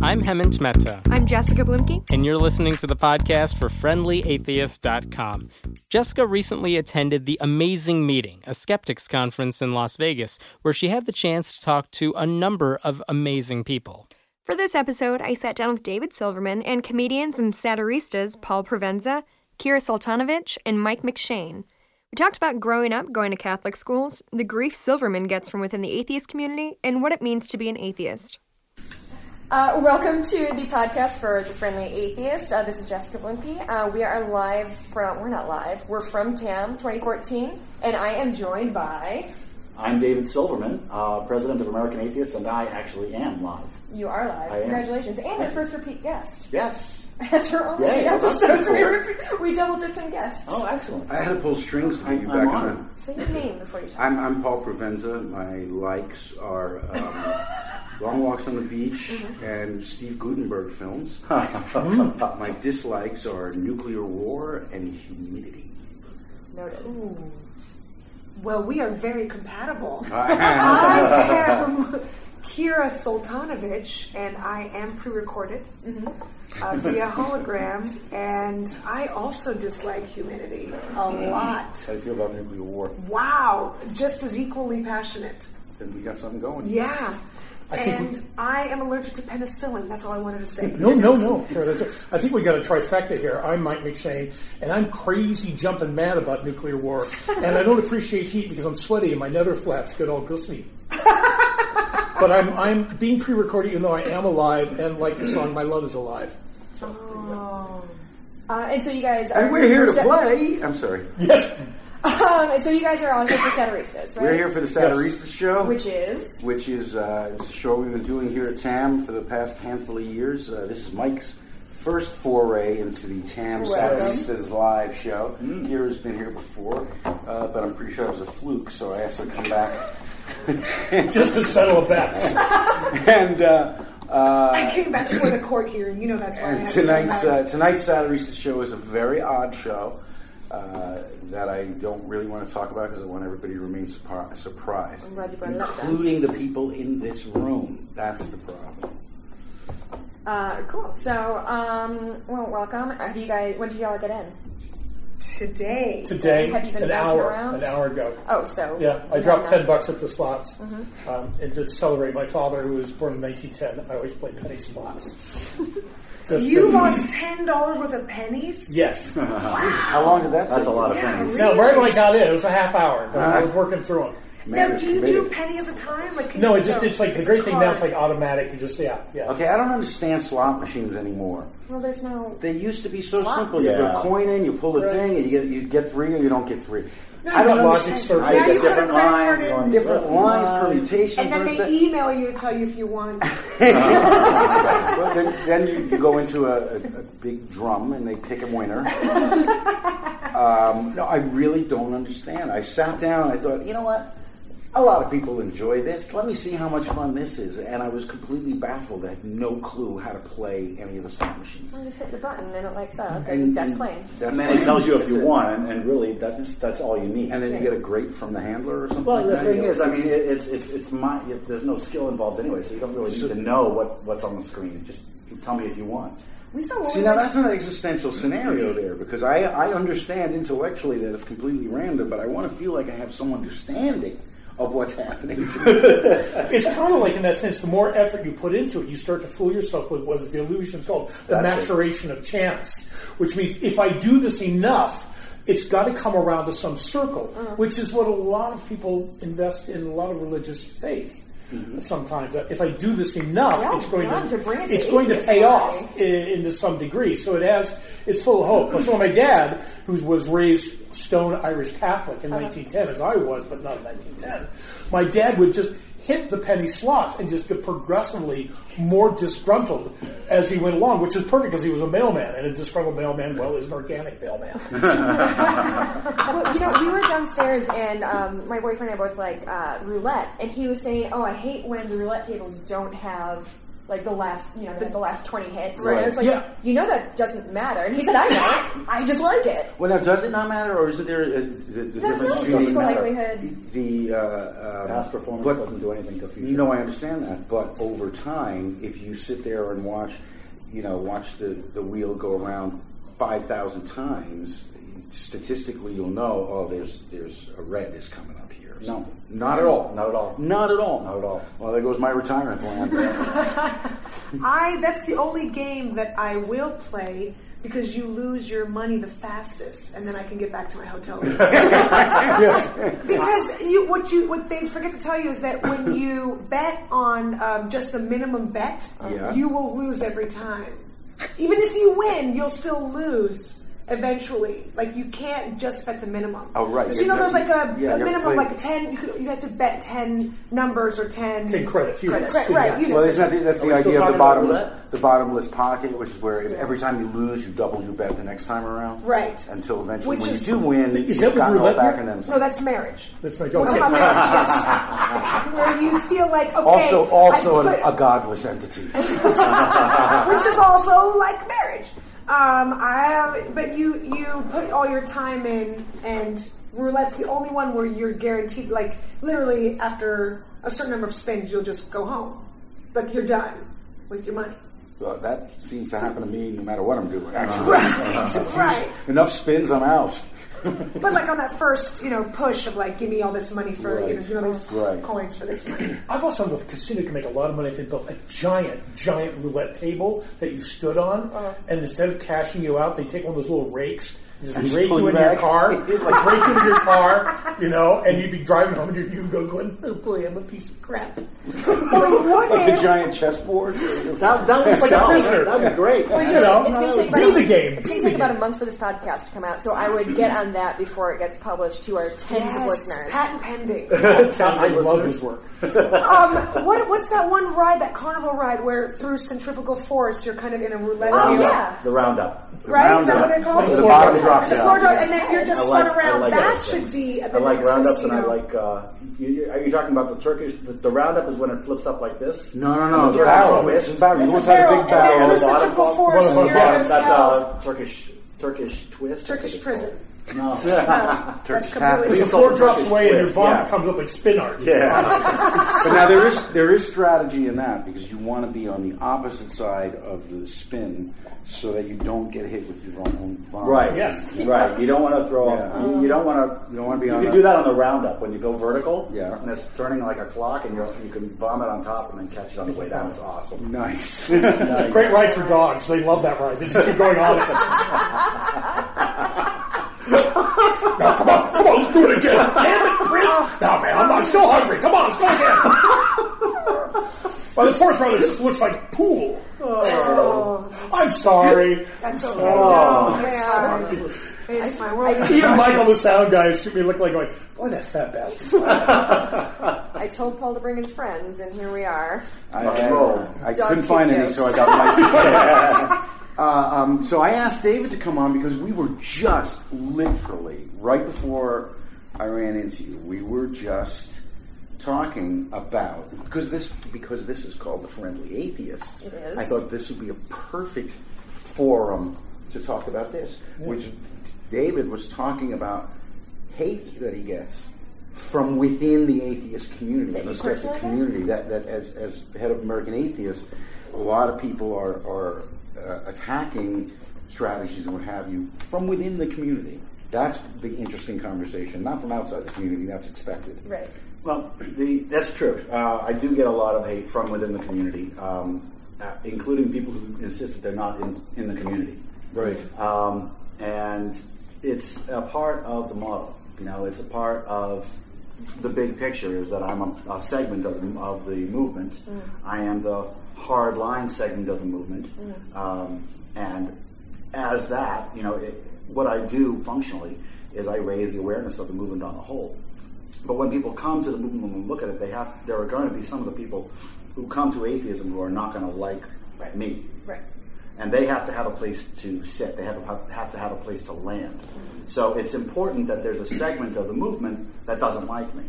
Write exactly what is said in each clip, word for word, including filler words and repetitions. I'm Hemant Mehta. I'm Jessica Bluemke. And you're listening to the podcast for friendly atheist dot com. Jessica recently attended the Amazing Meeting, a skeptics conference in Las Vegas, where she had the chance to talk to a number of amazing people. For this episode, I sat down with David Silverman and comedians and Saturistas Paul Provenza, Kira Soltanovich, and Mike McShane. We talked about growing up going to Catholic schools, the grief Silverman gets from within the atheist community, and what it means to be an atheist. Uh, welcome to the podcast for the Friendly Atheist. Uh, this is Jessica Bluemke. Uh, we are live from, we're not live, we're from TAM twenty fourteen, and I am joined by... I'm David Silverman, uh, president of American Atheists, and I actually am live. You are live. I Congratulations. Am. And our first repeat guest. Yes. After only eight episodes, we, rep- we double-dipped on guests. Oh, excellent. I had to pull strings to get you back on. Say your name before you talk. I'm, I'm Paul Provenza. My likes are um, Long Walks on the Beach mm-hmm. and Steve Guttenberg films. My dislikes are nuclear war and humidity. Noted. Ooh. Well, we are very compatible. I am... Kira Soltanovich, and I am pre-recorded mm-hmm. uh, via hologram, and I also dislike humidity a lot. How do you feel about nuclear war? Wow, just as equally passionate. Then we got something going. Yeah, I and we, I am allergic to penicillin. That's all I wanted to say. No, no, no, Kira, that's right. I think we got a trifecta here. I'm Mike McShane, and I'm crazy, jumping mad about nuclear war, and I don't appreciate heat because I'm sweaty and my nether flaps get all glistening. But I'm I'm being pre-recorded, even though I am alive, and like the song, "My Love Is Alive." So, oh. uh, and so you guys are... And we're here to set- play. I'm sorry. Yes. Um, and so you guys are on here for Saturistas, right? We're here for the Saturistas yes. show. Which is? Which is uh, it's a show we've been doing here at TAM for the past handful of years. Uh, this is Mike's first foray into the TAM Saturistas live show. Mm. Kira's been here before, uh, but I'm pretty sure it was a fluke, so I asked her to come back. Just to settle a bet. and uh, uh, I came back for the court hearing. You know that's why. And tonight's uh, tonight's Saturistas show is a very odd show uh, that I don't really want to talk about because I want everybody to remain surpri- surprised, I'm glad you brought including that. The people in this room. That's the problem. Uh, cool. So, um, well, welcome. Have you guys? When did y'all get in? Today. Today. Have you been an hour, around? An hour ago. Oh, so. Yeah, I dropped ten bucks at the slots. Mm-hmm. Um, and to celebrate my father, who was born in nineteen ten, I always play penny slots. You lost ten dollars worth of pennies? Yes. Wow. How long did that take? That's a lot of yeah, pennies. Really? No, right when I got in, it was a half hour. Uh-huh. I was working through them. Man, now, do you committed. do penny as a time? Like, no, it just—it's like the great thing now. It's like automatic. You just yeah, yeah. Okay, I don't understand slot machines anymore. Well, there's no. They used to be so slots. Simple. You yeah. put a coin in, you pull the right. thing, and you get you get three, or you don't get three. No, I don't understand. I get different lines, different lines, permutations, and then they that. email you to tell you if you won. Well, then, then you, you go into a, a, a big drum, and they pick a winner. um, no, I really don't understand. I sat down, and I thought, you know what? A lot of people enjoy this. Let me see how much fun this is. And I was completely baffled. I had no clue how to play any of the slot machines. I just hit the button and it lights up. And, and that's playing. That's and then playing. It tells you if that's you it. won. And really, that's that's all you need. And then yeah. you get a grape from the handler or something. Well, the thing is, I mean, it's it's it's my it, there's no skill involved anyway, so you don't really need to know what, what's on the screen. Just tell me if you won. We saw See, now that's an existential scenario there, because I I understand intellectually that it's completely random, but I want to feel like I have some understanding of what's happening to me. It's kind of like, in that sense, the more effort you put into it, you start to fool yourself with what the illusion is called, the That's maturation it. of chance, which means if I do this enough, it's got to come around to some circle, uh-huh. which is what a lot of people invest in, a lot of religious faith. Mm-hmm. Sometimes, if I do this enough, yeah, it's going to, to it's going to pay off in, in to some degree. So it has it's full of hope. So my dad, who was raised stone Irish Catholic in uh-huh. nineteen ten, as I was, but not in nineteen ten, my dad would just hit the penny slots and just get progressively more disgruntled as he went along, which is perfect because he was a mailman, and a disgruntled mailman, well, is an organic mailman. Well, you know, we were downstairs, and um, my boyfriend and I both like uh, roulette, and he was saying, oh, I hate when the roulette tables don't have like the last, you know, the, the last twenty hits. Right. And I was like, yeah. you know, that doesn't matter. And he said, I know it. I just like it. Well, now, does it not matter, or is it there a, a, a the There's difference? No statistical likelihood. The uh, um, past performance but, doesn't do anything to future. You know, I understand that, but over time, if you sit there and watch, you know, watch the, the wheel go around five thousand times, statistically, you'll know. Oh, there's there's a red is coming up here. Or no, not at all. Not at all. Not at all. Not at all. Well, there goes my retirement plan. I. That's the only game that I will play because you lose your money the fastest, and then I can get back to my hotel room. Yes. Because you, what you what they forget to tell you is that when you bet on um, just the minimum bet, yeah. you will lose every time. Even if you win, you'll still lose eventually. Like, you can't just bet the minimum. Oh, right. Because, you know, there's like a, yeah, a minimum, like a ten, you, could, you have to bet ten numbers or ten... ten credits. credits. credits. Right, right. Well, isn't that the, that's the idea of the bottomless, the bottomless pocket, which is where if every time you lose, you double your bet the next time around. Right. Until eventually which when is, you do win, you've gotten all back and then some. No, that's marriage. That's my joke. Well, marriage, yes. Where you feel like, okay... Also, also put, a, a godless entity. Which is also like marriage. Um, I but you you put all your time in, and roulette's the only one where you're guaranteed. Like, literally, after a certain number of spins, you'll just go home. Like, you're done with your money. Well, that seems to happen to me no matter what I'm doing. Actually, right, right. Enough spins, I'm out. But like on that first, you know, push of like, give me all this money for right. you know these right. coins for this money. I've also known the casino can make a lot of money if they built a giant, giant roulette table that you stood on, uh, and instead of cashing you out, they take one of those little rakes and just rake you in back. your car, like rake you in your car, you know, and you'd be driving home and you'd, you'd go going, oh boy, I'm a piece of crap. Like, what like if? A giant chessboard. That would like a prisoner. That'd be great. Well, you know, it's going to take, like, game. It's going to take about a month for this podcast to come out, so I would get on that before it gets published to our tens yes, of listeners. Patent pending. Sounds I love his work. um, what, what's that one ride, that carnival ride, where through centrifugal force you're kind of in a roulette? Oh, era. yeah. The roundup. The right? Round is that up. what they call it? The bottom drops out. And then you're just like, spun around. Like that should be at the I like roundups, and I like... Uh, you, are you talking about the Turkish... The, the roundup is when it flips up like this? No, no, no. The, the barrel. It's a barrel. You want to have a big barrel. And then through centrifugal force you're That's a Turkish... Turkish twist? Turkish prison. No. Turkish taffy. The floor drops away twist, and your bomb yeah. comes up like spin art. Yeah. But now there is there is strategy in that, because you want to be on the opposite side of the spin so that you don't get hit with your own bomb. Right. Yes. Right. You don't want to throw yeah. up. You, you don't want to. You don't want to be on. You can do that on the roundup when you go vertical. Yeah. And it's turning like a clock, and you you can bomb it on top and then catch it on the way down. It's awesome. Nice. Nice. Great ride for dogs. They love that ride. They just keep going on it. Now, come on, come on, let's do it again. Damn it, Prince. Now, man, I'm, I'm still hungry. Come on, let's go again. By the fourth round, it just looks like pool. Oh. I'm sorry. That's okay. Oh, oh, man. Sorry. It's my world. I, Even Michael, the sound guy, shoot me look like going, boy, that fat bastard. I told Paul to bring his friends, and here we are. I, I, I couldn't find jokes. any, so I got Mike. Uh, um, so I asked David to come on because we were just literally, right before I ran into you, we were just talking about, because this because this is called The Friendly Atheist. It is. I thought this would be a perfect forum to talk about this, yeah. which David was talking about hate that he gets from within the atheist community, the respected community, that, that as, as head of American Atheists, a lot of people are... are Uh, attacking strategies and what have you from within the community. That's the interesting conversation, not from outside the community. That's expected. Right. Well, the, that's true. Uh, I do get a lot of hate from within the community, um, uh, including people who insist that they're not in, in the community. Right. Um, and it's a part of the model. You know, it's a part of the big picture is that I'm a, a segment of the, of the movement. Mm. I am the hard line segment of the movement, mm-hmm. um, and as that, you know, it, what I do functionally is I raise the awareness of the movement on the whole. But when people come to the movement and look at it, they have there are going to be some of the people who come to atheism who are not going to like right. me, right? And they have to have a place to sit. They have to have to have a place to land. Mm-hmm. So it's important that there's a segment of the movement that doesn't like me.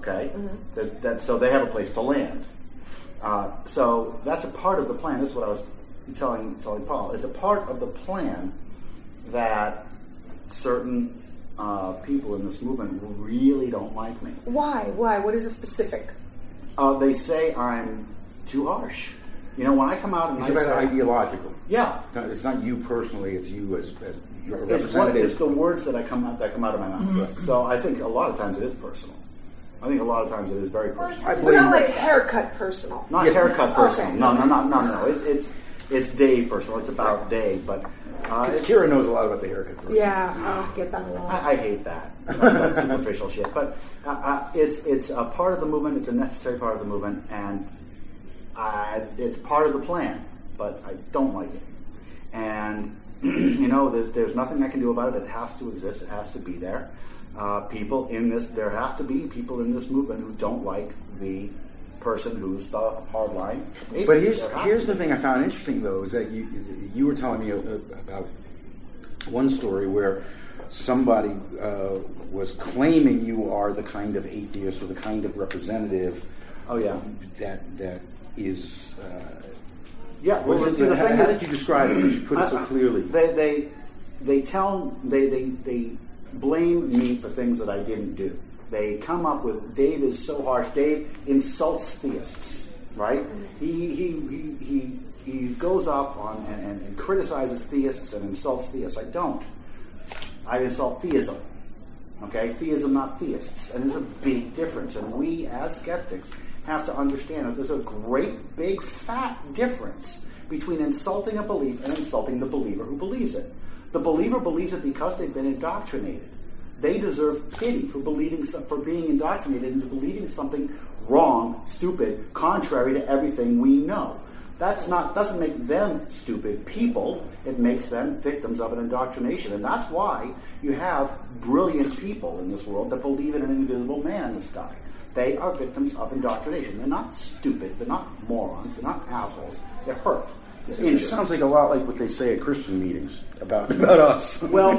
Okay, mm-hmm. that, that so they have a place to land. Uh, so that's a part of the plan. This is what I was telling telling Paul. It's a part of the plan that certain uh, people in this movement really don't like me. Why? Why? What is the specific? Uh, they say I'm too harsh. You know, when I come out and it's I about say, ideological. Yeah, no, it's not you personally. It's you as, as your it's representative. What, it's the words that I come out that come out of my mouth. Right. So I think a lot of times it is personal. I think a lot of times it is very personal. Well, it's it's not like haircut personal. Not yeah. haircut personal. Okay. No, no, no, no, no. It's it's it's day personal. It's about day, but. Uh, Kira knows a lot about the haircut person. Yeah, I'll get that along. I, I hate that. That's superficial shit. But uh, uh, it's it's a part of the movement. It's a necessary part of the movement, and I, it's part of the plan. But I don't like it. And you know, there's there's nothing I can do about it. It has to exist. It has to be there. Uh, people in this, there have to be people in this movement who don't like the person who's the hardline. But here's here's the thing I found interesting, though, is that you you were telling me about one story where somebody uh, was claiming you are the kind of atheist or the kind of representative. Oh yeah, that that is. Uh, yeah, well, it, the how, thing how is, did you describe it? Because you put it so clearly. They they they tell they they they blame me for things that I didn't do. They come up with, Dave is so harsh. Dave insults theists, right? He he he he, he goes off on and, and, and criticizes theists and insults theists. I don't. I insult theism. Okay? Theism, not theists. And there's a big difference. And we, as skeptics, have to understand that there's a great, big, fat difference between insulting a belief and insulting the believer who believes it. The believer believes it because they've been indoctrinated. They deserve pity for believing, for being indoctrinated into believing something wrong, stupid, contrary to everything we know. That's not doesn't make them stupid people. It makes them victims of an indoctrination, and that's why you have brilliant people in this world that believe in an invisible man in the sky. They are victims of indoctrination. They're not stupid. They're not morons. They're not assholes. They're hurt. It sounds like a lot like what they say at Christian meetings about about us. Well,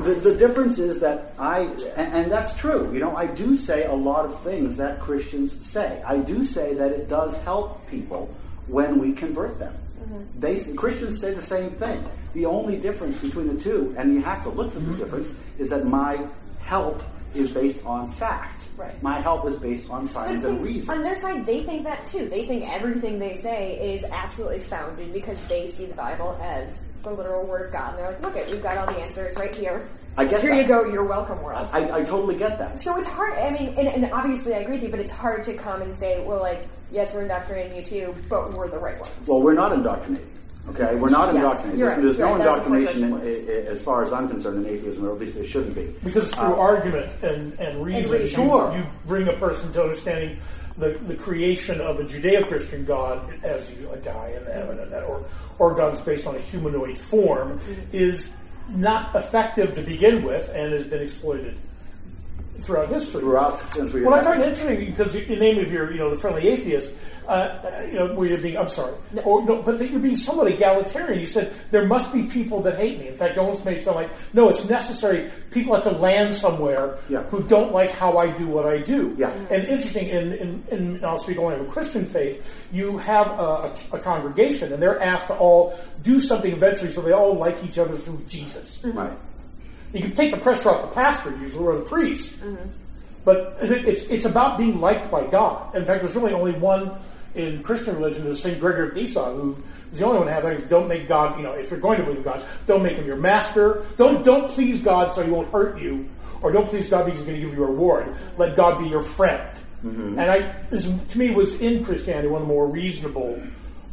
the, the difference is that I, and, and that's true, you know, I do say a lot of things that Christians say. I do say that it does help people when we convert them. Mm-hmm. They Christians say the same thing. The only difference between the two, and you have to look at mm-hmm. the difference, is that my help is based on fact. Right. My help is based on science but and reason. On their side, they think that too. They think everything they say is absolutely founded because they see the Bible as the literal word of God. And they're like, look it, we've got all the answers right here. I get here that. You go, you're welcome, world. I, I totally get that. So it's hard, I mean, and, and obviously I agree with you, but it's hard to come and say, well, like, yes, we're indoctrinating you too, but we're the right ones. Well, we're not indoctrinated. Okay, we're not indoctrinated. Yes, there's right. there's no indoctrination, in, in, as far as I'm concerned, in atheism, or at least there shouldn't be. Because through um, argument and, and reason, and reason. You, sure. you bring a person to understanding the, the creation of a Judeo-Christian God as a guy in heaven, and that, or, or God is based on a humanoid form, is not effective to begin with and has been exploited throughout history. Throughout, since we well, I find it interesting because in the name of your, you know, the friendly atheist, uh, you know, where you're being, I'm sorry, no. Or, no, but that you're being somewhat egalitarian. You said there must be people that hate me. In fact, you almost made it sound like, no, it's necessary. People have to land somewhere yeah. who don't like how I do what I do. Yeah. And interesting, in, in, in I'll speak only of a Christian faith, you have a, a congregation and they're asked to all do something eventually so they all like each other through Jesus. Mm-hmm. Right. You can take the pressure off the pastor, usually, or the priest. Mm-hmm. But it's it's about being liked by God. In fact, there's really only one in Christian religion, is Saint Gregory of Nyssa, who is the only one to have that. Don't make God, you know, if you're going to believe in God, don't make him your master. Don't don't please God so he won't hurt you, or don't please God because he's going to give you a reward. Let God be your friend. Mm-hmm. And I, this, to me, was in Christianity one of the more reasonable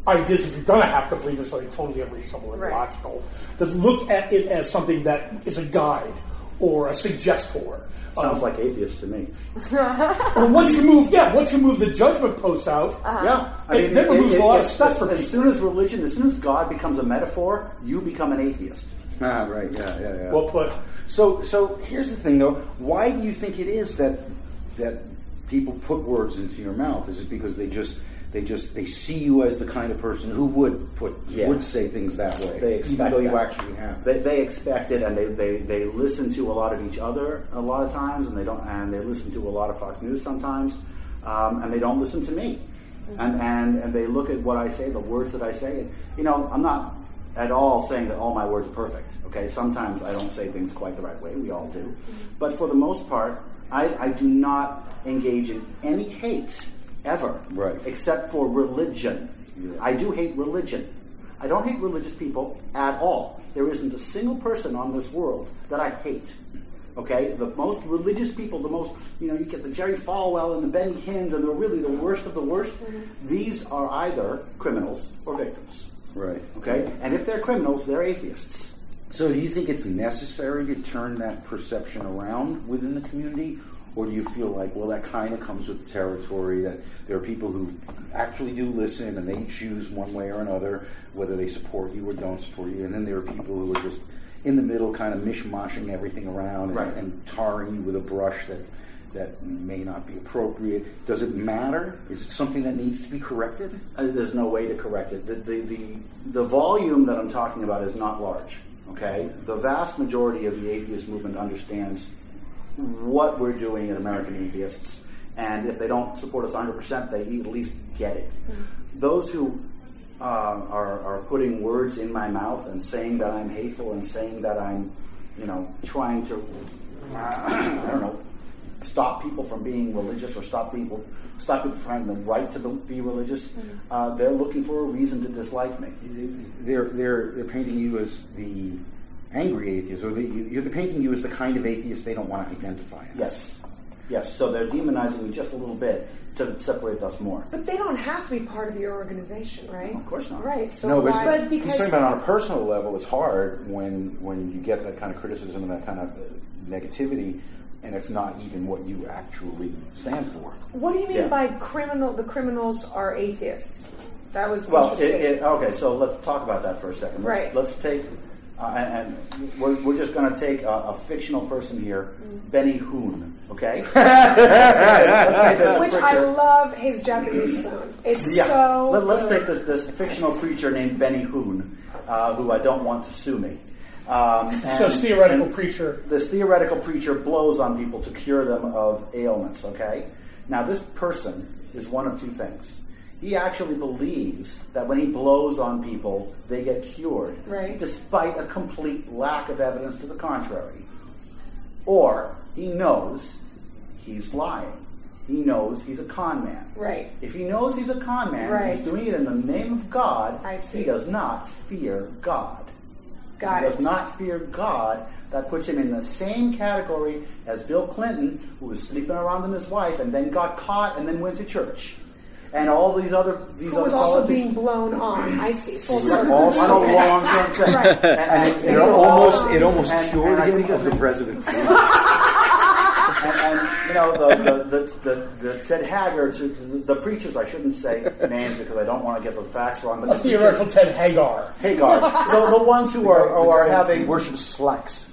ideas, if you're going to have to believe in something totally unreasonable and right. logical, to look at it as something that is a guide or a suggestor. Sounds um, like atheists to me. Well, once you move, yeah, once you move the judgment posts out, uh-huh. yeah, I mean, it, it removes it, it, a lot it, of stuff for people. As soon as religion, as soon as God becomes a metaphor, you become an atheist. Ah, right, yeah, yeah, yeah. Well put. So, so here's the thing, though. Why do you think it is that that people put words into your mouth? Is it because they just They just they see you as the kind of person who would put yeah. would say things that way, even though you that. actually have. They, they expect it, and they, they, they listen to a lot of each other a lot of times, and they don't, and they listen to a lot of Fox News sometimes, um, and they don't listen to me. and, and and they look at what I say, the words that I say. And, you know, I'm not at all saying that all my words are perfect. Okay, sometimes I don't say things quite the right way. We all do, but for the most part, I, I do not engage in any hate ever, right. Except for religion. Yeah. I do hate religion. I don't hate religious people at all. There isn't a single person on this world that I hate. Okay, the most religious people, the most, you know, you get the Jerry Falwell and the Ben Kins, and they're really the worst of the worst. Mm-hmm. These are either criminals or victims. Right. Okay, and if they're criminals, they're atheists. So do you think it's necessary to turn that perception around within the community? Or do you feel like, well, that kind of comes with the territory, that there are people who actually do listen and they choose one way or another whether they support you or don't support you, and then there are people who are just in the middle, kind of mishmashing everything around and, right. and tarring you with a brush that that may not be appropriate? Does it matter? Is it something that needs to be corrected? Uh, there's no way to correct it. The, the, the, the volume that I'm talking about is not large, okay? The vast majority of the atheist movement understands what we're doing at American Atheists, and if they don't support us one hundred percent, they at least get it. Mm-hmm. Those who uh, are, are putting words in my mouth and saying that I'm hateful and saying that I'm, you know, trying to, uh, I don't know, stop people from being religious or stop people stop people from having the right to be religious, mm-hmm. uh, they're looking for a reason to dislike me. They're, they're, they're painting you as the angry atheist, or the, you're painting you as the kind of atheist they don't want to identify as. Yes, yes. So they're demonizing you just a little bit to separate us more. But they don't have to be part of your organization, right? No, of course not. Right. So no, but, why, but because talking about on a personal level, it's hard when when you get that kind of criticism and that kind of negativity, and it's not even what you actually stand for. What do you mean yeah. by criminal? The criminals are atheists. That was well. It, it, okay, so let's talk about that for a second. Let's, right. Let's take. Uh, and, and we're, we're just going to take a, a fictional person here, mm. Benny Hoon, okay? let's say, let's which I love his Japanese phone. It's yeah. so... Let, let's take this, this fictional creature named Benny Hoon, uh, who I don't want to sue me. Um, and, so theoretical preacher. This theoretical preacher blows on people to cure them of ailments, okay? Now, this person is one of two things. He actually believes that when he blows on people, they get cured, right. despite a complete lack of evidence to the contrary. Or he knows he's lying. He knows he's a con man. Right. If he knows he's a con man, right. he's doing it in the name of God. I see. He does not fear God. Got he it. does not fear God. That puts him in the same category as Bill Clinton, who was sleeping around with his wife and then got caught and then went to church. And all these other these Who other was also being blown on. I see. Full circle. Also long-term thing. Right. And, and it, it, it almost it almost and, cured and him of the presidency. and, and you know the the the, the, the Ted Haggard, the, the preachers. I shouldn't say names because I don't want to get the facts wrong. But a the theoretical preachers, Ted Haggard. Haggard. the, the ones who are who are having worship slacks.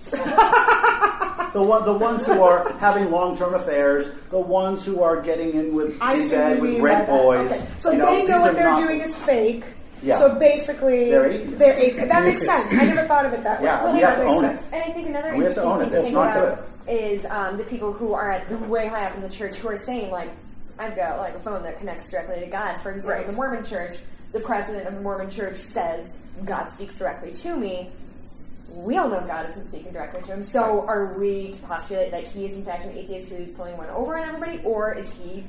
The one, the ones who are having long-term affairs, the ones who are getting in with in bed with red boys. Okay. So you know, they know what they're not, doing is fake. Yeah. So basically, they're atheists. They're atheists. That makes sense. I never thought of it that way. Yeah, well, we have to own sense. it. And I think another we interesting thing to think about good. is um, the people who are at the way high up in the church who are saying, like, I've got like a phone that connects directly to God. For example, right. the Mormon Church, the president of the Mormon Church says, God speaks directly to me. We all know God isn't speaking directly to him, so are we to postulate that he is in fact an atheist who is pulling one over on everybody, or is he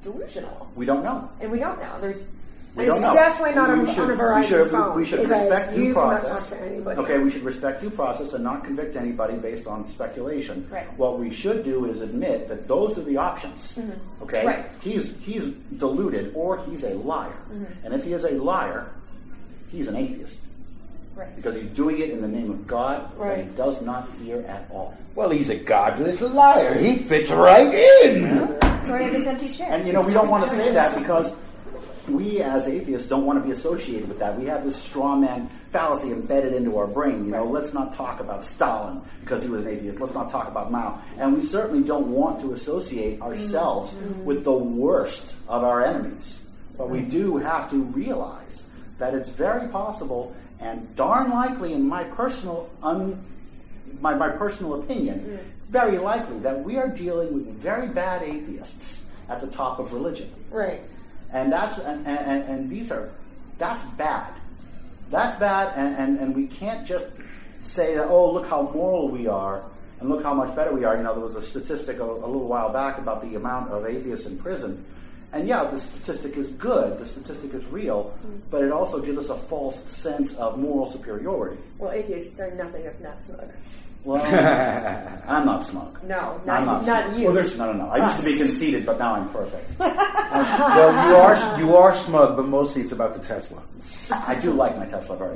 delusional? We don't know. And we don't know. There's, we don't it's know. definitely not we a should, we should, phone. We should respect due process. Talk to anybody. Okay, we should respect due process and not convict anybody based on speculation. Right. What we should do is admit that those are the options. Mm-hmm. Okay, right. he's he's deluded or he's a liar, mm-hmm. and if he is a liar, he's an atheist. Right. Because he's doing it in the name of God, right. and he does not fear at all. Well, he's a godless liar. He fits right in. That's why I have this empty chair. And, you know, we don't want to say that because we as atheists don't want to be associated with that. We have this straw man fallacy embedded into our brain. You know, right. let's not talk about Stalin because he was an atheist. Let's not talk about Mao. And we certainly don't want to associate ourselves mm-hmm. with the worst of our enemies. But we do have to realize that it's very possible... And darn likely, in my personal un, my, my personal opinion, mm. very likely that we are dealing with very bad atheists at the top of religion. Right. And that's and, and, and these are that's bad. That's bad, and, and, and we can't just say that, oh, look how moral we are, and look how much better we are. You know, there was a statistic a, a little while back about the amount of atheists in prison. And yeah, the statistic is good, the statistic is real, but it also gives us a false sense of moral superiority. Well, atheists are nothing if not smug. Well, I'm not smug. No, not, I'm not, not smug. You. Well, there's, no, no, no. I Us. used to be conceited, but now I'm perfect. Well, you are you are smug, but mostly it's about the Tesla. I do like my Tesla very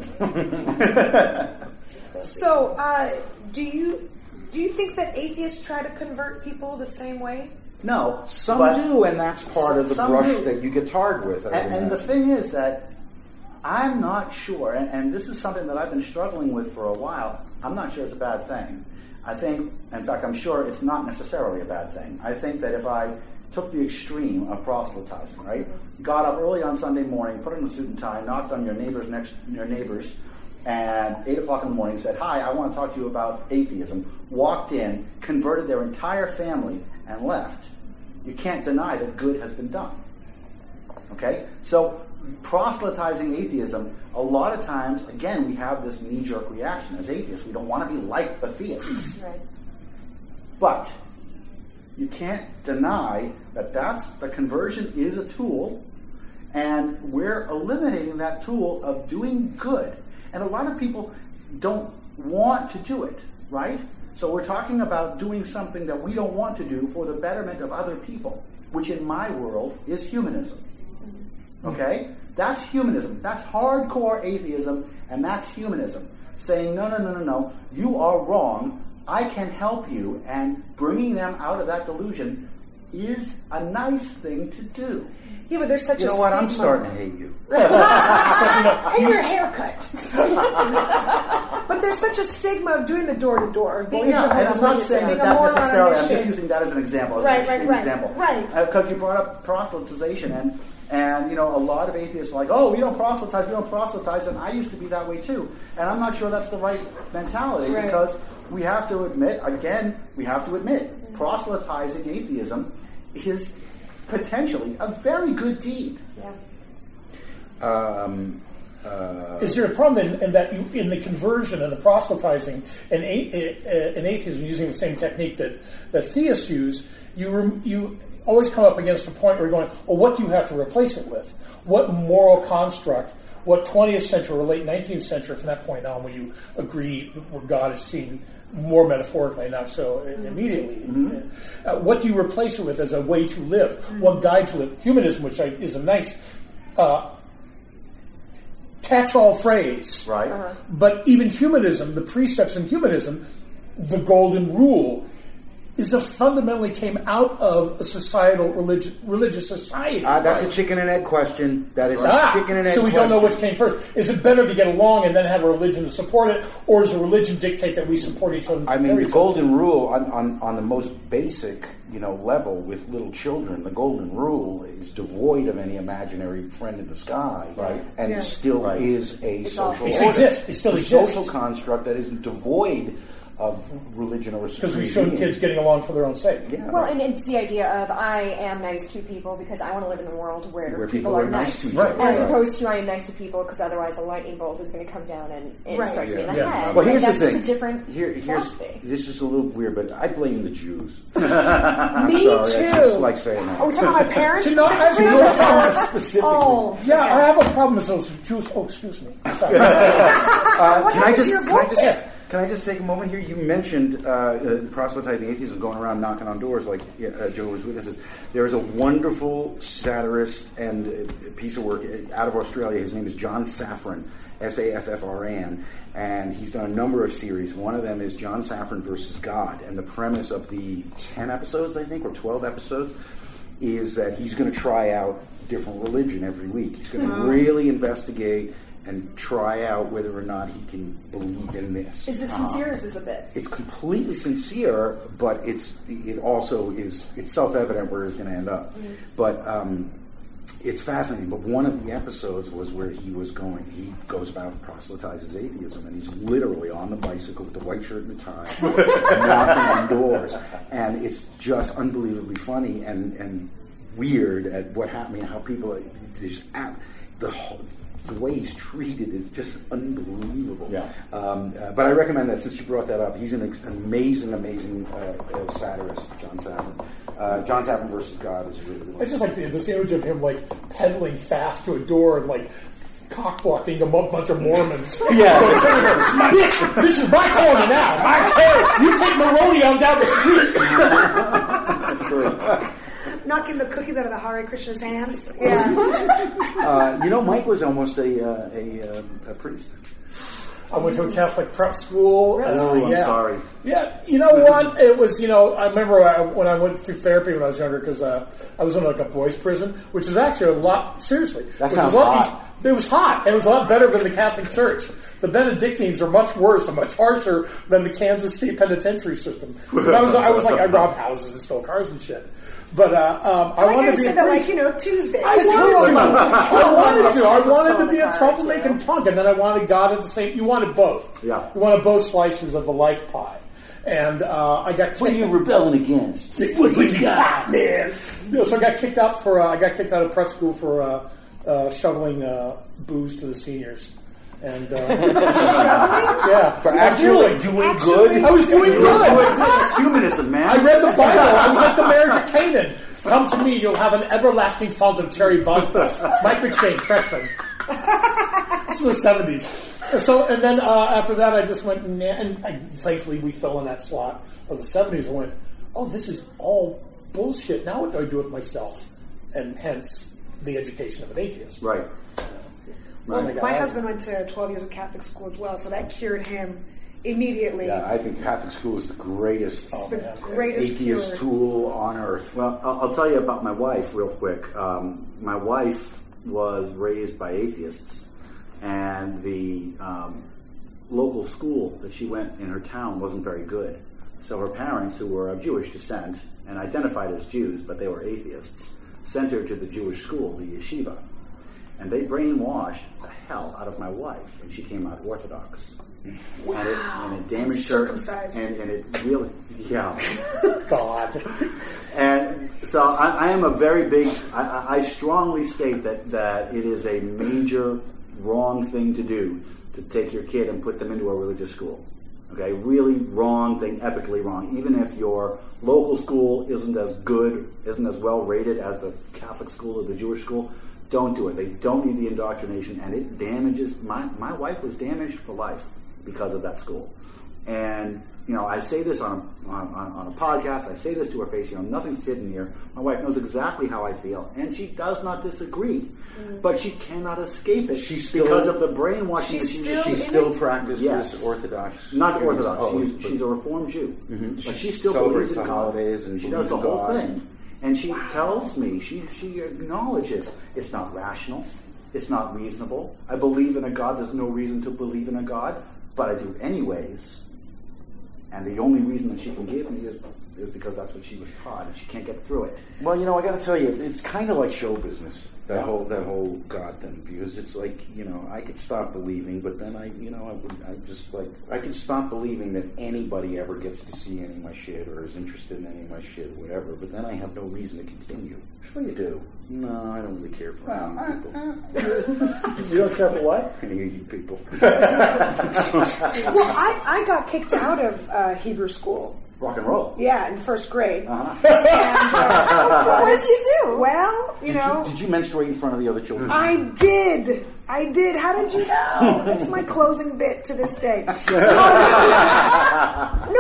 much. So, uh, do you do you think that atheists try to convert people the same way? No, some do, and that's part of the brush do. that you get tarred with. And, and the thing is that I'm not sure, and, and this is something that I've been struggling with for a while. I'm not sure it's a bad thing. I think, in fact, I'm sure it's not necessarily a bad thing. I think that if I took the extreme of proselytizing, right, got up early on Sunday morning, put on a suit and tie, knocked on your neighbor's next your neighbors, and eight o'clock in the morning said, "Hi, I want to talk to you about atheism." Walked in, converted their entire family, and left. You can't deny that good has been done. Okay? So proselytizing atheism, a lot of times, again, we have this knee-jerk reaction as atheists. We don't want to be like the theists. Right. But you can't deny that that's, the conversion is a tool, and we're eliminating that tool of doing good. And a lot of people don't want to do it, right? So we're talking about doing something that we don't want to do for the betterment of other people, which in my world is humanism. Okay? That's humanism. That's hardcore atheism, and that's humanism. Saying, no, no, no, no, no, you are wrong, I can help you, and bringing them out of that delusion is a nice thing to do. Yeah, but there's such you a You know what? I'm starting to hate you. And your haircut. But there's such a stigma of doing the door-to-door. Or being well, yeah, and I'm not saying that, that necessarily. I'm just using that as an example. As right, an right, right. Example. Right. Because uh, you brought up proselytization, and, and you know, a lot of atheists are like, oh, we don't proselytize, we don't proselytize, and I used to be that way too. And I'm not sure that's the right mentality, right. Because we have to admit, again, we have to admit, proselytizing atheism is potentially a very good deed. Yeah. Um, uh, Is there a problem in, in that you, in the conversion and the proselytizing and a, an atheism using the same technique that, that theists use? You you always come up against a point where you're going, well, what do you have to replace it with? What moral construct? What twentieth century or late nineteenth century, from that point on, where you agree where God is seen more metaphorically, not so immediately. Mm-hmm. Uh, what do you replace it with as a way to live? Mm-hmm. What guide to live? Humanism, which I, is a nice uh, catch-all phrase. Right. Uh-huh. But even humanism, the precepts in humanism, the golden rule, is a fundamentally came out of a societal religious religious society. Uh, that's right. A chicken and egg question. That is ah, a chicken and egg question. So we question. don't know which came first. Is it better to get along and then have a religion to support it, or does a religion dictate that we support each other? I mean, the golden rule on, on, on the most basic, you know, level with little children, the golden rule is devoid of any imaginary friend in the sky, right? And yeah. still right. is a it's social. It still exists. It still it's exists. A social construct that is devoid of religion or because we show kids getting along for their own sake. Yeah. Well, and it's the idea of I am nice to people because I want to live in a world where, where people, people are, are nice, nice to right. as right. opposed to I am nice to people because otherwise a lightning bolt is going to come down and, and right. strike yeah. me in the yeah. head. Well, here's the thing. A different Here, here's, this is a little weird, but I blame the Jews. I'm me sorry, too. I just like saying that. Are we talking about my parents? No, I mean your parents specifically. Oh, yeah, yeah, I have a problem with those Jews. Oh, excuse me. Sorry. uh, can I just? Can I just? Can I just take a moment here? You mentioned uh, uh, proselytizing atheism, going around knocking on doors like uh, Jehovah's Witnesses. There is a wonderful satirist and uh, piece of work out of Australia. His name is John Safran, S A F F R A N, and he's done a number of series. One of them is John Safran versus God, and the premise of the ten episodes, I think, or twelve episodes, is that he's going to try out different religion every week. He's going to mm-hmm. really investigate and try out whether or not he can believe in this. Is this sincere um, or is this a bit? It's completely sincere, but it's it also is it's self-evident where it's going to end up. Mm-hmm. But um, it's fascinating. But one of the episodes was where he was going. He goes about and proselytizes atheism, and he's literally on the bicycle with the white shirt and the tie, knocking on doors. And it's just unbelievably funny and and weird at what happened, how people, just, the whole, the way he's treated is just unbelievable. Yeah. Um, uh, but I recommend that, since you brought that up. He's an ex amazing, amazing uh, uh, satirist, John Safran. Uh, John Safran versus God is really, really. It's just like, it's this image of him like pedaling fast to a door and like cock-blocking a bunch of Mormons. Yeah. Bitch, this is my corner now. My turn. You take Moroni down the street. Knocking the cookies out of the Hare Krishna's hands. Yeah. uh, you know, Mike was almost a uh, a, uh, a priest. I went to a Catholic prep school. Really? Oh, I'm yeah. sorry. Yeah, you know what? It was, you know, I remember I, when I went through therapy when I was younger, because uh, I was in like a boys' prison, which is actually a lot, seriously. That sounds a lot hot. It was hot. It was a lot better than the Catholic Church. The Benedictines are much worse and much harsher than the Kansas State penitentiary system. I was, I was like, I robbed houses and stole cars and shit. But uh, um, I, I wanted to be. I said that like, you know, Tuesday. I wanted to. I wanted to. I wanted to be a troublemaking punk, and then I wanted God at the same. You wanted both. Yeah. You wanted both slices of the life pie. And uh, I got kicked. What are you rebelling against? What you got, man? You know, so I got kicked out for. Uh, I got kicked out of prep school for uh, uh, shoveling uh, booze to the seniors. And uh, yeah, for actually doing actually, good. I was doing good. Humanism, man. I read the Bible. I was like the marriage of Canaan. Come to me, you'll have an everlasting font of cherry vodka. Mike McShane, freshman. This is the seventies. So, and then uh, after that, I just went, nah, and I, thankfully we fell in that slot of the seventies. I went, oh, this is all bullshit. Now what do I do with myself? And hence the education of an atheist. Right. Well, my, my husband went to twelve years of Catholic school as well, so that cured him immediately. Yeah, I think Catholic school is the greatest, oh, the greatest atheist cure. tool on earth. Well, I'll, I'll tell you about my wife real quick. Um, my wife was raised by atheists, and the um, local school that she went in her town wasn't very good. So her parents, who were of Jewish descent and identified as Jews, but they were atheists, sent her to the Jewish school, the yeshiva. And they brainwashed the hell out of my wife, and she came out Orthodox. Wow. And it, and it damaged her, and, and it really, yeah. God. And so I, I am a very big, I, I strongly state that, that it is a major wrong thing to do to take your kid and put them into a religious school. Okay, really wrong thing, epically wrong. Even if your local school isn't as good, isn't as well rated as the Catholic school or the Jewish school, don't do it. They don't need the indoctrination, and it damages. My my wife was damaged for life because of that school. And you know, I say this on a, on, on a podcast. I say this to her face. You know, nothing's hidden here. My wife knows exactly how I feel, and she does not disagree. Mm. But she cannot escape it. She's still, because of the brainwashing. She's she, still, she still practices yes. Orthodox. Not Orthodox. Oh, she's, she's a Reformed Jew, mm-hmm. but she still celebrates on holidays, and she does the whole God. thing. And she wow. tells me, she, she acknowledges, it's not rational, it's not reasonable. I believe in a God, there's no reason to believe in a God, but I do anyways. And the only reason that she can give me is, is because that's what she was taught, and she can't get through it. Well, you know, I got to tell you, it's kind of like show business, that yeah. whole that whole God thing, because it's like, you know, I could stop believing, but then I, you know, I would, I just like, I can stop believing that anybody ever gets to see any of my shit or is interested in any of my shit, or whatever. But then I have no reason to continue. Sure you do. No, I don't really care for well, you I, people. I, I, you don't care for what? You people. Well, I, I got kicked out of uh, Hebrew school. Rock and roll. Yeah, in first grade. Uh-huh. And, uh, what did you do? Well, you did know. You, did you menstruate in front of the other children? I did. I did. How did you know? That's my closing bit to this day. um, no,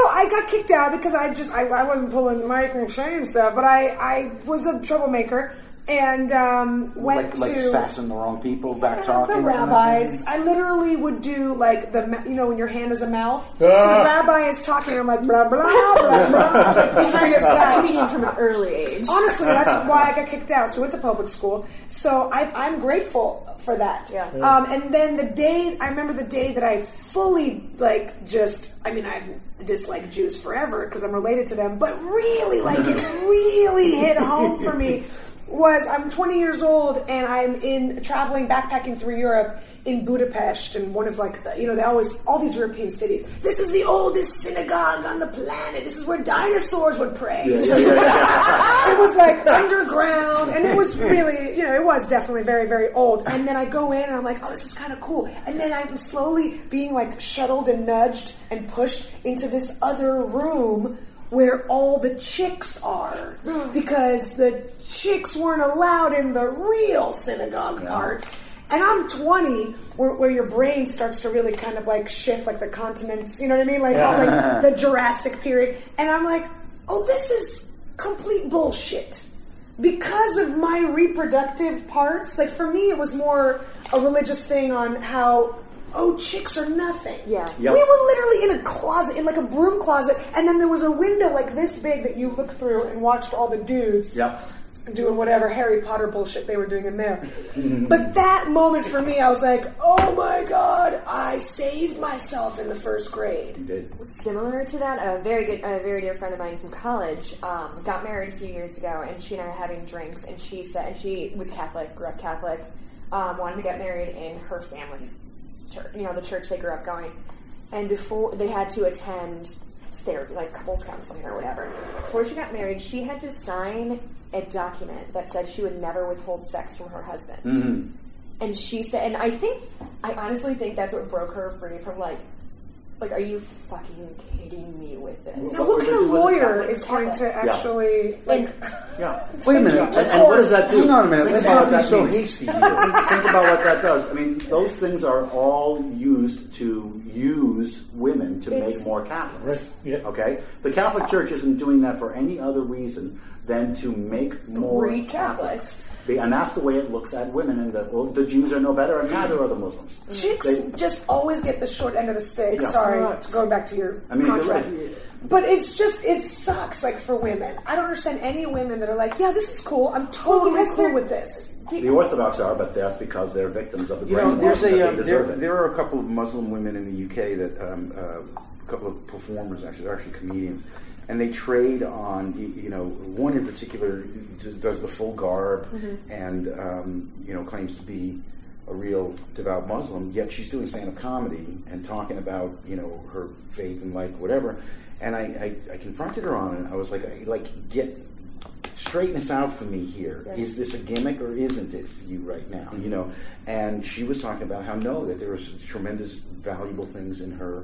I got kicked out because I just, I, I wasn't pulling Mike McShane and stuff, but I, I was a troublemaker. And um, went like, to... Like sassing the wrong people, back-talking. The rabbis. I literally would do, like, the you know, when your hand is a mouth. Ah. So the rabbi is talking, and I'm like, blah, blah, blah, blah. He's like, a comedian from an early age. Honestly, that's why I got kicked out. So we went to public school. So I, I'm grateful for that. Yeah. Yeah. Um, and then the day... I remember the day that I fully, like, just... I mean, I dislike Jews forever because I'm related to them. But really, like, it really hit home for me... was I'm twenty years old and I'm in traveling backpacking through Europe in Budapest and one of like the, you know they always all these European cities. This is the oldest synagogue on the planet. This is where dinosaurs would pray. Yeah, yeah, yeah, yeah. It was like underground and it was really you know it was definitely very very old. And then I go in and I'm like, oh, this is kind of cool. And then I'm slowly being like shuttled and nudged and pushed into this other room where all the chicks are because the chicks weren't allowed in the real synagogue yeah. part. And I'm twenty, where, where your brain starts to really kind of like shift, like the continents, you know what I mean? Like, yeah. all, like the Jurassic period. And I'm like, oh, this is complete bullshit. Because of my reproductive parts, like for me, it was more a religious thing on how. Oh, chicks are nothing. Yeah. Yep. We were literally in a closet, in like a broom closet, and then there was a window like this big that you looked through and watched all the dudes yep. doing whatever Harry Potter bullshit they were doing in there. But that moment for me, I was like, oh my God, I saved myself in the first grade. You did. Similar to that, a very good, a very dear friend of mine from college um, got married a few years ago, and she and I were having drinks, and she said, and she was Catholic, grew up Catholic, um, wanted to get married in her family's church, you know, the church they grew up going, and before they had to attend therapy, like couples counseling or whatever. Before she got married, she had to sign a document that said she would never withhold sex from her husband. Mm-hmm. And she said, and I think, I honestly think that's what broke her free from like, like, are you fucking kidding me with this? Now, what kind of lawyer is going to actually, yeah. like... Yeah. Wait a minute. And, and what does that do? Hang on a minute. Let's not be so hasty here. Think about what that does. I mean, those things are all used to use women to it's, make more Catholics. Right. Yeah. Okay? The Catholic Church isn't doing that for any other reason than to make more Catholics. Catholics. And that's the way it looks at women. And the, well, the Jews are no better, and neither are the Muslims. Chicks they, just always get the short end of the stick. Yeah. Sorry, right. Going back to your I mean, contract. Right. But it's just, it sucks, like, for women. I don't understand any women that are like, yeah, this is cool. I'm totally well, cool with this. The Orthodox are, but that's because they're victims of the you know, there's a, uh, there, there are a couple of Muslim women in the U K that, um, uh, a couple of performers, actually, they're actually comedians. And they trade on, you know, one in particular does the full garb mm-hmm. and, um, you know, claims to be a real devout Muslim, yet she's doing stand-up comedy and talking about, you know, her faith and life, whatever. And I, I, I confronted her on it. I was like, I, like, get, straighten this out for me here. Right. Is this a gimmick or isn't it for you right now? Mm-hmm. You know, and she was talking about how, no, that there was tremendous valuable things in her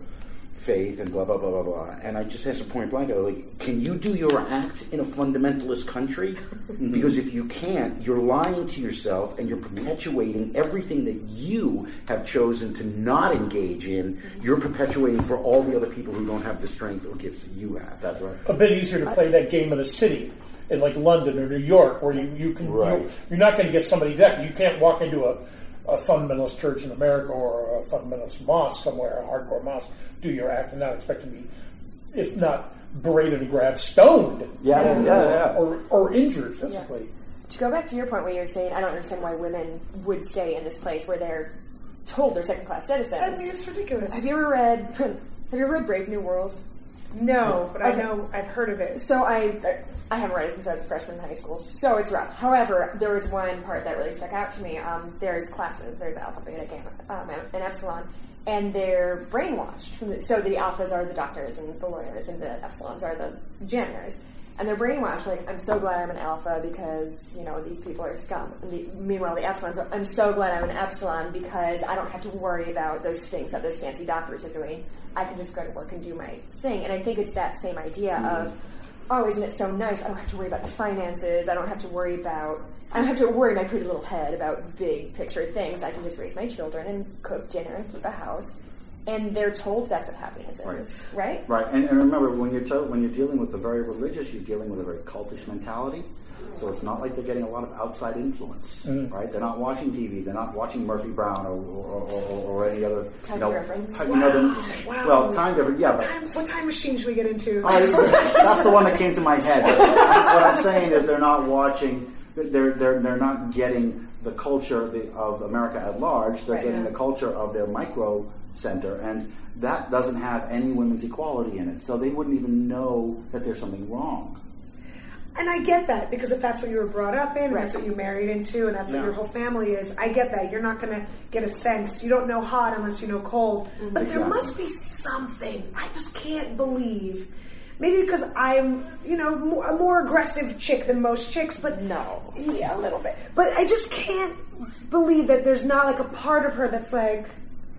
faith and blah, blah, blah, blah, blah. And I just asked her point blank, I was like, can you do your act in a fundamentalist country? Mm-hmm. Because if you can't, you're lying to yourself and you're perpetuating everything that you have chosen to not engage in. You're perpetuating for all the other people who don't have the strength or gifts that you have. That's right. A bit easier to play that game in a city, in like London or New York, where you, you can, right. you're, you're not going to get somebody exactly. You can't walk into a a fundamentalist church in America or a fundamentalist mosque somewhere, a hardcore mosque, do your act and not expect to be, if not berated and grabbed, stoned. Yeah, or, yeah, yeah. Or, or injured physically. Yeah. To go back to your point where you were saying, I don't understand why women would stay in this place where they're told they're second-class citizens. I mean, it's ridiculous. Have you ever read, have you ever read Brave New World? No, but okay. I know, I've heard of it. So I I haven't read it since I was a freshman in high school, so it's rough. However, there was one part that really stuck out to me. Um, there's classes, there's alpha, beta, gamma, um, and epsilon, and they're brainwashed. From the, so the alphas are the doctors and the lawyers, and the epsilons are the janitors. And they're brainwashed, like, I'm so glad I'm an alpha because, you know, these people are scum. And the, meanwhile, the epsilons are, I'm so glad I'm an epsilon because I don't have to worry about those things that those fancy doctors are doing. I can just go to work and do my thing. And I think it's that same idea mm-hmm. of, oh, isn't it so nice? I don't have to worry about the finances. I don't have to worry about, I don't have to worry my pretty little head about big picture things. I can just raise my children and cook dinner and keep a house. And they're told that's what happiness is, right? Right. right. And, and remember, when you're told, when you're dealing with the very religious, you're dealing with a very cultish mentality. So it's not like they're getting a lot of outside influence, mm-hmm. right? They're not watching T V. They're not watching Murphy Brown or or, or, or any other time you know, reference. Wow. Another, wow. Well, time difference. Yeah. What time, what time machine should we get into? I, that's the one that came to my head. What I'm saying is they're not watching. They're they're they're not getting the culture of America at large. They're right, getting yeah. the culture of their micro. Center, and that doesn't have any women's equality in it, so they wouldn't even know that there's something wrong. And I get that, because if that's what you were brought up in, and right. that's what you married into, and that's yeah. what your whole family is, I get that. You're not going to get a sense. You don't know hot unless you know cold. Mm-hmm. But exactly. there must be something. I just can't believe. Maybe because I'm, you know, more, a more aggressive chick than most chicks, but... No. Yeah, a little bit. But I just can't believe that there's not, like, a part of her that's like,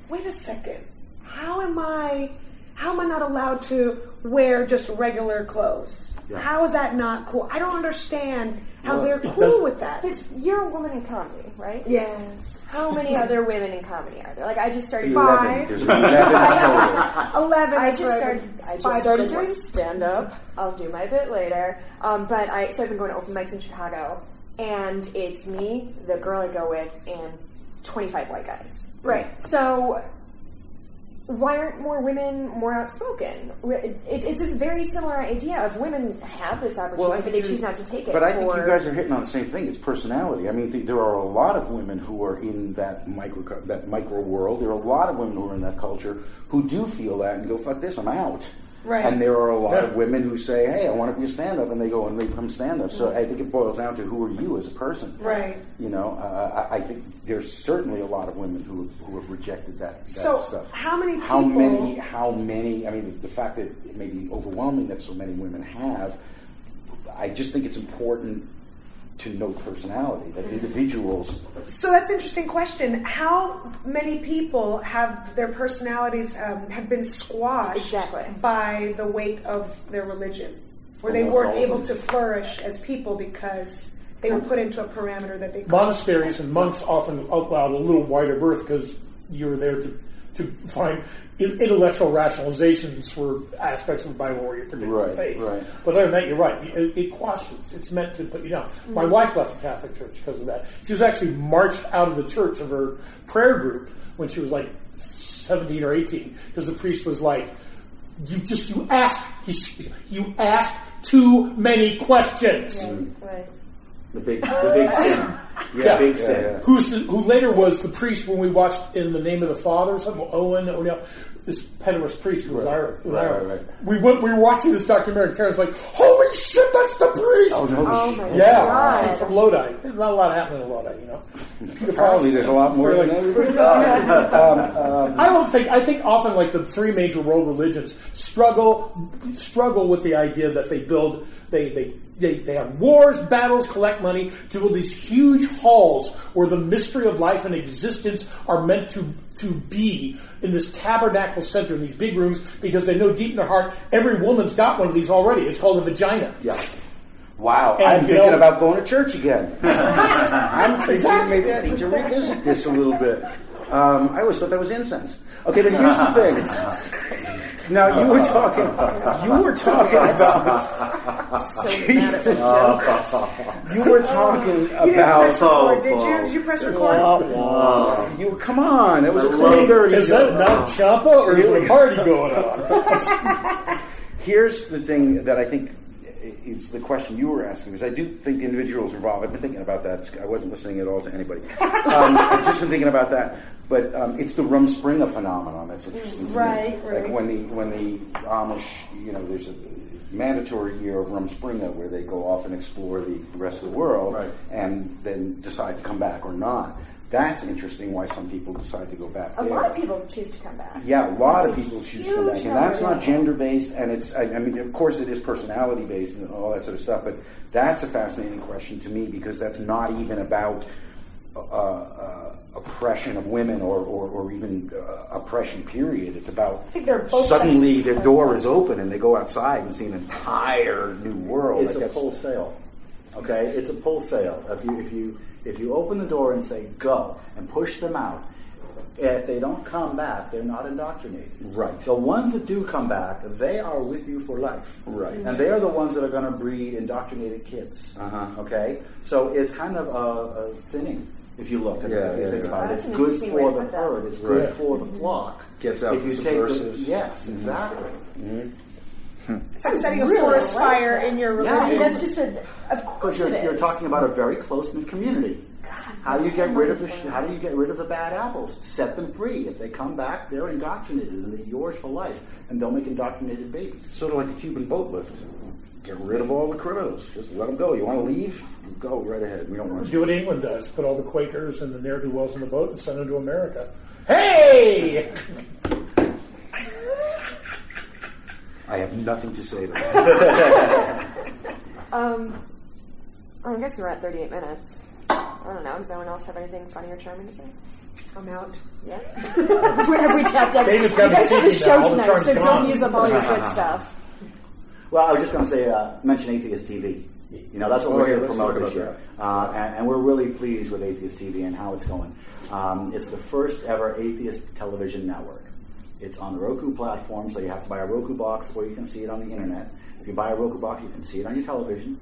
wait a second, how am I... How am I not allowed to wear just regular clothes? Yeah. How is that not cool? I don't understand how well, they're cool with that. But you're a woman in comedy, right? Yes. How many other women in comedy are there? Like, I just started... Five. Eleven. Eleven. Eleven. I just started, I just started doing stand-up. I'll do my bit later. Um, but I... So I've been going to open mics in Chicago, and it's me, the girl I go with, and twenty-five white guys. Right. So... Why aren't more women more outspoken? It, it, it's a very similar idea of women have this opportunity, well, but they choose not to take it. But I think you guys are hitting on the same thing. It's personality. I mean, th- there are a lot of women who are in that micro that micro world. There are a lot of women who are in that culture who do feel that and go, fuck this, I'm out. Right. And there are a lot yeah. of women who say, hey, I want to be a stand-up, and they go and they become stand-up. So I think it boils down to who are you as a person. Right. You know, uh, I, I think there's certainly a lot of women who have, who have rejected that, that so stuff. So how many people... How many, how many... I mean, the, the fact that it may be overwhelming that so many women have, I just think it's important to note personality, that individuals... So that's an interesting question. How many people have their personalities um, have been squashed exactly. by the weight of their religion? Where Almost they weren't able to flourish as people because they were put into a parameter that they couldn't. Monasteries and monks often allow a little wider berth because you're there to, to find intellectual rationalizations for aspects of the Bible or your particular right, faith. Right. But other than that, you're right. It, it quashes. It's meant to put you down. Mm-hmm. My wife left the Catholic Church because of that. She was actually marched out of the church of her prayer group when she was like seventeen or eighteen because the priest was like, you just, you ask, you ask too many questions. Right, right. The big, the big sin. Yeah, yeah. Big sin. Yeah, yeah. Who's the, who later was the priest when we watched In the Name of the Father or something? Owen O'Neill, this pederast priest who was right. Irish. Right, right, right. We went. We were watching this documentary, and Karen's like, "Holy shit, that's the priest!" Oh no! Oh, my yeah, God. She's from Lodi. There's not a lot happening in Lodi, you know. Probably there's a lot more. Like, um, um, I don't think. I think often like the three major world religions struggle struggle with the idea that they build they they. They, they have wars, battles, collect money to build these huge halls where the mystery of life and existence are meant to, to be in this tabernacle center, in these big rooms, because they know deep in their heart every woman's got one of these already. It's called a vagina. Yeah. Wow, and I'm thinking know, about going to church again. I'm thinking exactly. maybe I need to revisit this a little bit. Um, I always thought that was incense. Okay, but here's the thing. Now you were talking. You were talking about. You were talking about. So did you? Did you press record? You come on! It was a clean dirty. Is that not Chapa or is there a party going on? Here's the thing that I think is the question you were asking, because I do think the individuals involved. I've been thinking about that. I wasn't listening at all to anybody. Um, I've just been thinking about that. But um, it's the Rumspringa phenomenon that's interesting to right, me. Right, right. Like when the when the Amish, you know, there's a mandatory year of Rumspringa where they go off and explore the rest of the world right. and then decide to come back or not. That's interesting why some people decide to go back there. A lot of people choose to come back. Yeah, a lot that's of people choose to come back. And that's not gender-based, and it's, I, I mean, of course it is personality-based and all that sort of stuff, but that's a fascinating question to me because that's not even about uh, uh, oppression of women or, or, or even uh, oppression, period. It's about suddenly their door is open and they go outside and see an entire new world. It's a full sail. Okay, it's a pull sale. If you if you if you open the door and say go and push them out, if they don't come back, they're not indoctrinated. Right. The ones that do come back, they are with you for life. Right. And they are the ones that are going to breed indoctrinated kids. Uh huh. Okay. So it's kind of a, a thinning if you look at yeah, it. If you yeah, think yeah. about it, it's good for the herd. It's good yeah. for the flock. Gets out the subversives. The, yes, exactly. Mm-hmm. Hmm. It's like setting really a forest right fire in your religion. Yeah, that's just a. Of course, you're, it is. You're talking about a very close-knit community. God, how do you get rid of the? How do you get rid of the bad apples? Set them free. If they come back, they're indoctrinated and they're yours for life, and they'll make indoctrinated babies. Sort of like the Cuban boat lift. Get rid of all the criminals. Just let them go. You want to leave? Go right ahead. We don't want to do what England does. Put all the Quakers and the ne'er-do-wells in the boat and send them to America. Hey! I have nothing to say to that. um, I guess we're at thirty-eight minutes. I don't know. Does anyone else have anything funny or charming to say? I'm out. Yeah? Where have we tapped out? You guys have a show tonight, so don't use up all your good stuff. Well, I was just going to say, uh, mention Atheist T V. You know, that's what oh, we're here to promote this year. Uh, and, and we're really pleased with Atheist T V and how it's going. Um, it's the first ever atheist television network. It's on the Roku platform, so you have to buy a Roku box where you can see it on the internet. If you buy a Roku box, you can see it on your television.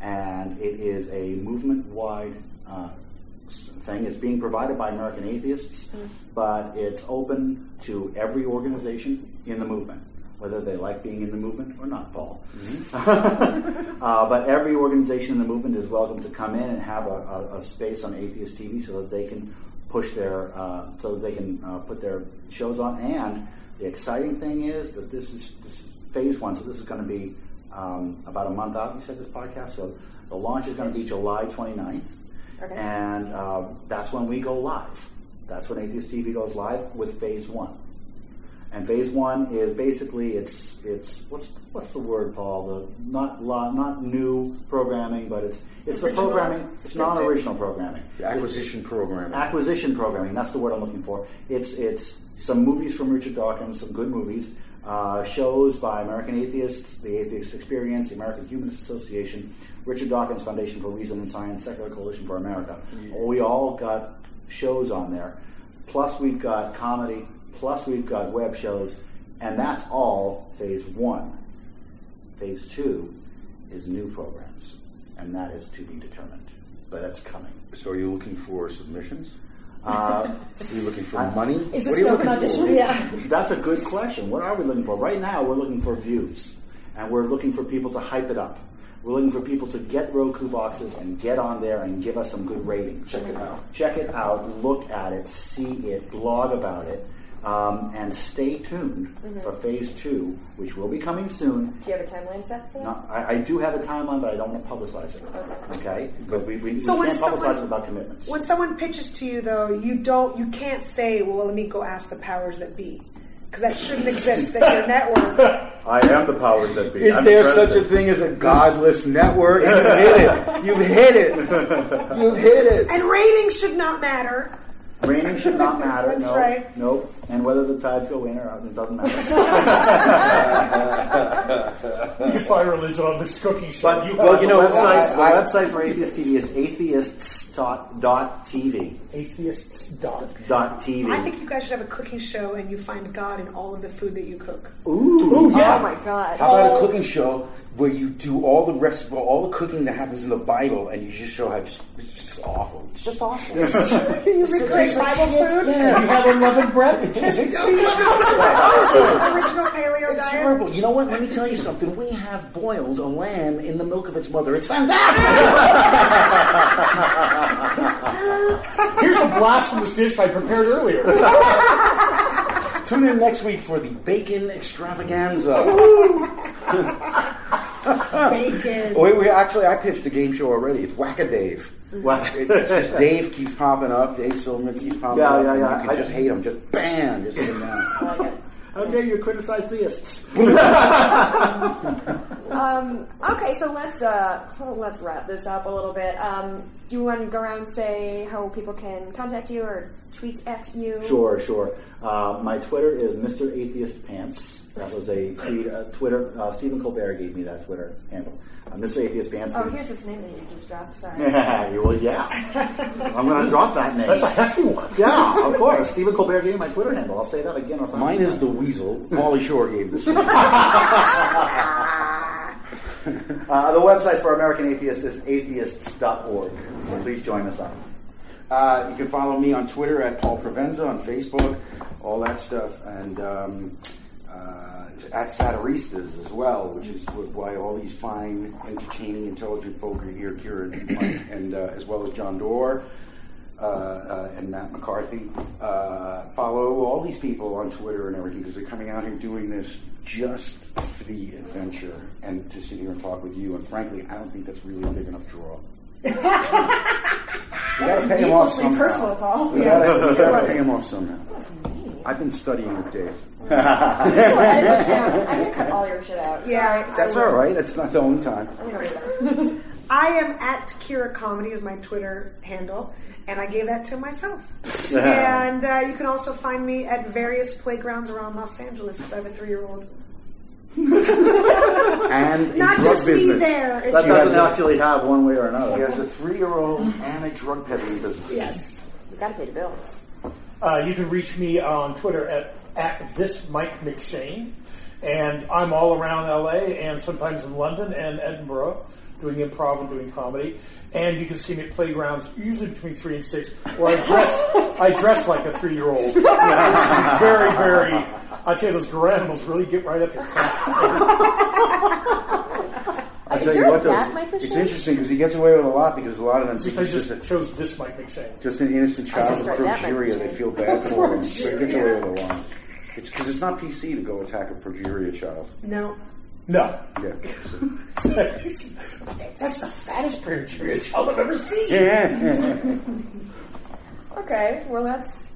And it is a movement-wide uh, thing. It's being provided by American Atheists, mm-hmm. but it's open to every organization in the movement, whether they like being in the movement or not, Paul. Mm-hmm. uh, but every organization in the movement is welcome to come in and have a, a, a space on Atheist T V so that they can push their, uh, so that they can uh, put their shows on. And the exciting thing is that this is, this is phase one, so this is going to be um, about a month out, you said, this podcast. So the launch is going to be July twenty-ninth, okay. and uh, that's when we go live. That's when Atheist T V goes live with phase one. And phase one is basically it's it's what's what's the word, Paul? The not not new programming, but it's it's original. the programming. It's non-original programming. The acquisition it's, programming. Acquisition programming. That's the word I'm looking for. It's it's some movies from Richard Dawkins, some good movies, uh, shows by American Atheists, the Atheist Experience, the American Humanist Association, Richard Dawkins Foundation for Reason and Science, Secular Coalition for America. Yeah. We all got shows on there. Plus, we've got comedy. Plus, we've got web shows, and that's all phase one. Phase two is new programs, and that is to be determined, but that's coming. So are you looking for submissions? Uh, are you looking for I, money? Is this an open audition? Yeah. That's a good question. What are we looking for? Right now, we're looking for views, and we're looking for people to hype it up. We're looking for people to get Roku boxes and get on there and give us some good ratings. Check it out. Check it out. Look at it. See it. Blog about it. Um, and stay tuned mm-hmm. for phase two, which will be coming soon. Do you have a timeline set for that? No, I, I do have a timeline, but I don't want to publicize it. Okay, okay? But we, we, so we can't publicize someone, it without commitments. When someone pitches to you, though, you don't, you can't say, "Well, let me go ask the powers that be," because that shouldn't exist in your network. I am the powers that be. Is I'm there the such a thing as a godless network? You've hit it. You've hit it. You've hit it. And ratings should not matter. Raining should not matter. That's no, right. Nope. And whether the tides go in or out, it doesn't matter. You can fire religion on this cooking show. But, you well, you know, the website, I, I, the website for Atheist T V is atheists dot T V. Atheists dot T V. I think you guys should have a cooking show and you find God in all of the food that you cook. Ooh. Ooh yeah. Oh, my God. How about oh. a cooking show where you do all the rest, all the cooking that happens in the Bible, and you just show how just, it's just awful. It's just awful. You recreate Bible food? Yeah. You have unleavened bread. It's original paleo diet. Horrible. You know what? Let me tell you something. We have boiled a lamb in the milk of its mother. It's fantastic. Here's a blasphemous dish I prepared earlier. Tune in next week for the bacon extravaganza. Bacon. Wait, we actually, I pitched a game show already. It's Whack-a-Dave. Whack. It's just Dave keeps popping up. Dave Silverman keeps popping yeah, up. Yeah, yeah, yeah. You can I just hate him. Just bam. Just hit him down. How dare you criticize theists? um, okay, so let's uh, let's wrap this up a little bit. Um, do you want to go around and say how people can contact you or tweet at you? Sure, sure. Uh, my Twitter is Mister Atheist Pants. That was a tweet. Uh, Twitter. Uh, Stephen Colbert gave me that Twitter handle. Uh, Mister Atheist Pants. Oh, here's his name that you just dropped. Sorry. Yeah, well, yeah. I'm going to drop that name. That's a hefty one. Yeah, of course. Stephen Colbert gave me my Twitter handle. I'll say that again. Mine is the Weasel. Pauly Shore gave this one. uh, the website for American Atheists is atheists dot org. So please join us up. Uh, you can follow me on Twitter at Paul Provenza, on Facebook, all that stuff, and. Um, Uh, at Saturistas as well, which is why all these fine, entertaining, intelligent folk are here, Kira and Mike, and uh, as well as John Doerr uh, uh, and Matt McCarthy. Uh, follow all these people on Twitter and everything, because they're coming out here doing this just for the adventure and to sit here and talk with you. And frankly, I don't think that's really a big enough draw. We gotta pay him off somehow. Personal call. We gotta, yeah. we gotta pay him off somehow. I've been studying with Dave. So I'm gonna cut all your shit out. Sorry. Yeah, that's all right. That's not the only time. I'm gonna read I am at Kira Comedy is my Twitter handle, and I gave that to myself. And uh, you can also find me at various playgrounds around Los Angeles because I have a three-year-old. And not drug just business. Be there. That doesn't actually have one way or another. He has a three-year-old and a drug peddling business. Yes, you got to pay the bills. Uh, you can reach me on Twitter at, at this Mike McShane, and I'm all around L A and sometimes in London and Edinburgh doing improv and doing comedy. And you can see me at playgrounds usually between three and six, where I dress I dress like a three-year-old. Yeah, very, very. I tell you, those granimals really get right up your crap. I tell you what, though, it's interesting because he gets away with a lot because a lot of them think he's just, just a, chose this Mike McShane, just an innocent child with progeria. They feel bad for him. He gets away with a lot. It's because it's not P C to go attack a progeria child. No. No. Yeah. So. That's the fattest progeria child I've ever seen. Yeah. Okay. Well, that's.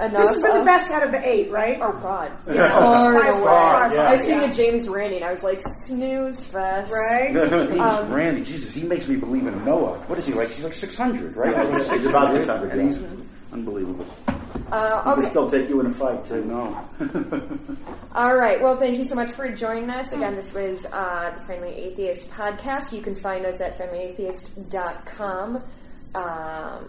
Enough this has been of, the best out of the eight, right? Oh, God. Yeah. Far and away. Far, yeah. I was thinking yeah. of James Randi, and I was like, snooze fest. Right? James um, Randi, Jesus, he makes me believe in Noah. What is he like? He's like six hundred, right? He's, he's about six hundred, and he's mm-hmm. unbelievable. Uh, okay. He can still take you in a fight, too. No. All right. Well, thank you so much for joining us. Again, this was uh, the Friendly Atheist podcast. You can find us at friendly atheist dot com. Um, God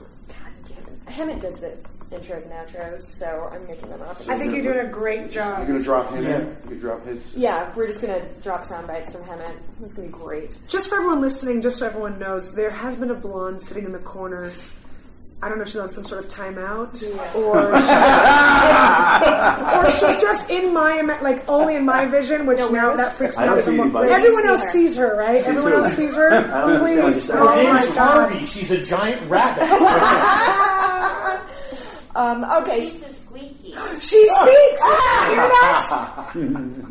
damn it. Hammett does the intros and outros, so I'm making them up. I think you're doing a great job. You're going to drop him in? You drop his? Yeah, we're just going to drop sound bites from him in. It's going to be great. Just for everyone listening, just so everyone knows, there has been a blonde sitting in the corner. I don't know if she's on some sort of timeout, yeah. or, she's, or she's just in my, like, only in my vision, which no, now that freaks me out. Everyone else her. sees her, right? She's everyone else sees her. Please. Her name's oh Harvey. She's a giant rabbit. Um, okay. Her feet are squeaky. She speaks! Ah! Hear that?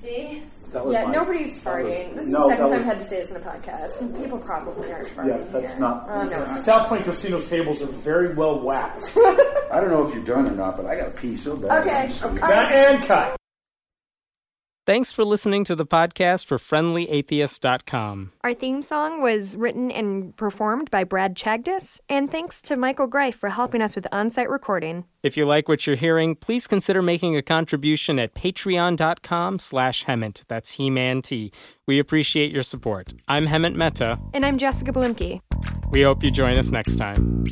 See? That was yeah, mine. Nobody's farting. Was, this is no, the second time was, I've had to say this in a podcast. People probably aren't farting. Yeah, that's here. not. Uh, no, South Point Casino's tables are very well waxed. I don't know if you're done or not, but I got to pee so bad. Okay. okay. Right. And cut. Thanks for listening to the podcast for friendly atheist dot com. Our theme song was written and performed by Brad Chagdis, and thanks to Michael Greif for helping us with on-site recording. If you like what you're hearing, please consider making a contribution at patreon dot com slash Hemant. That's He-Man T. We appreciate your support. I'm Hemant Mehta. And I'm Jessica Blimke. We hope you join us next time.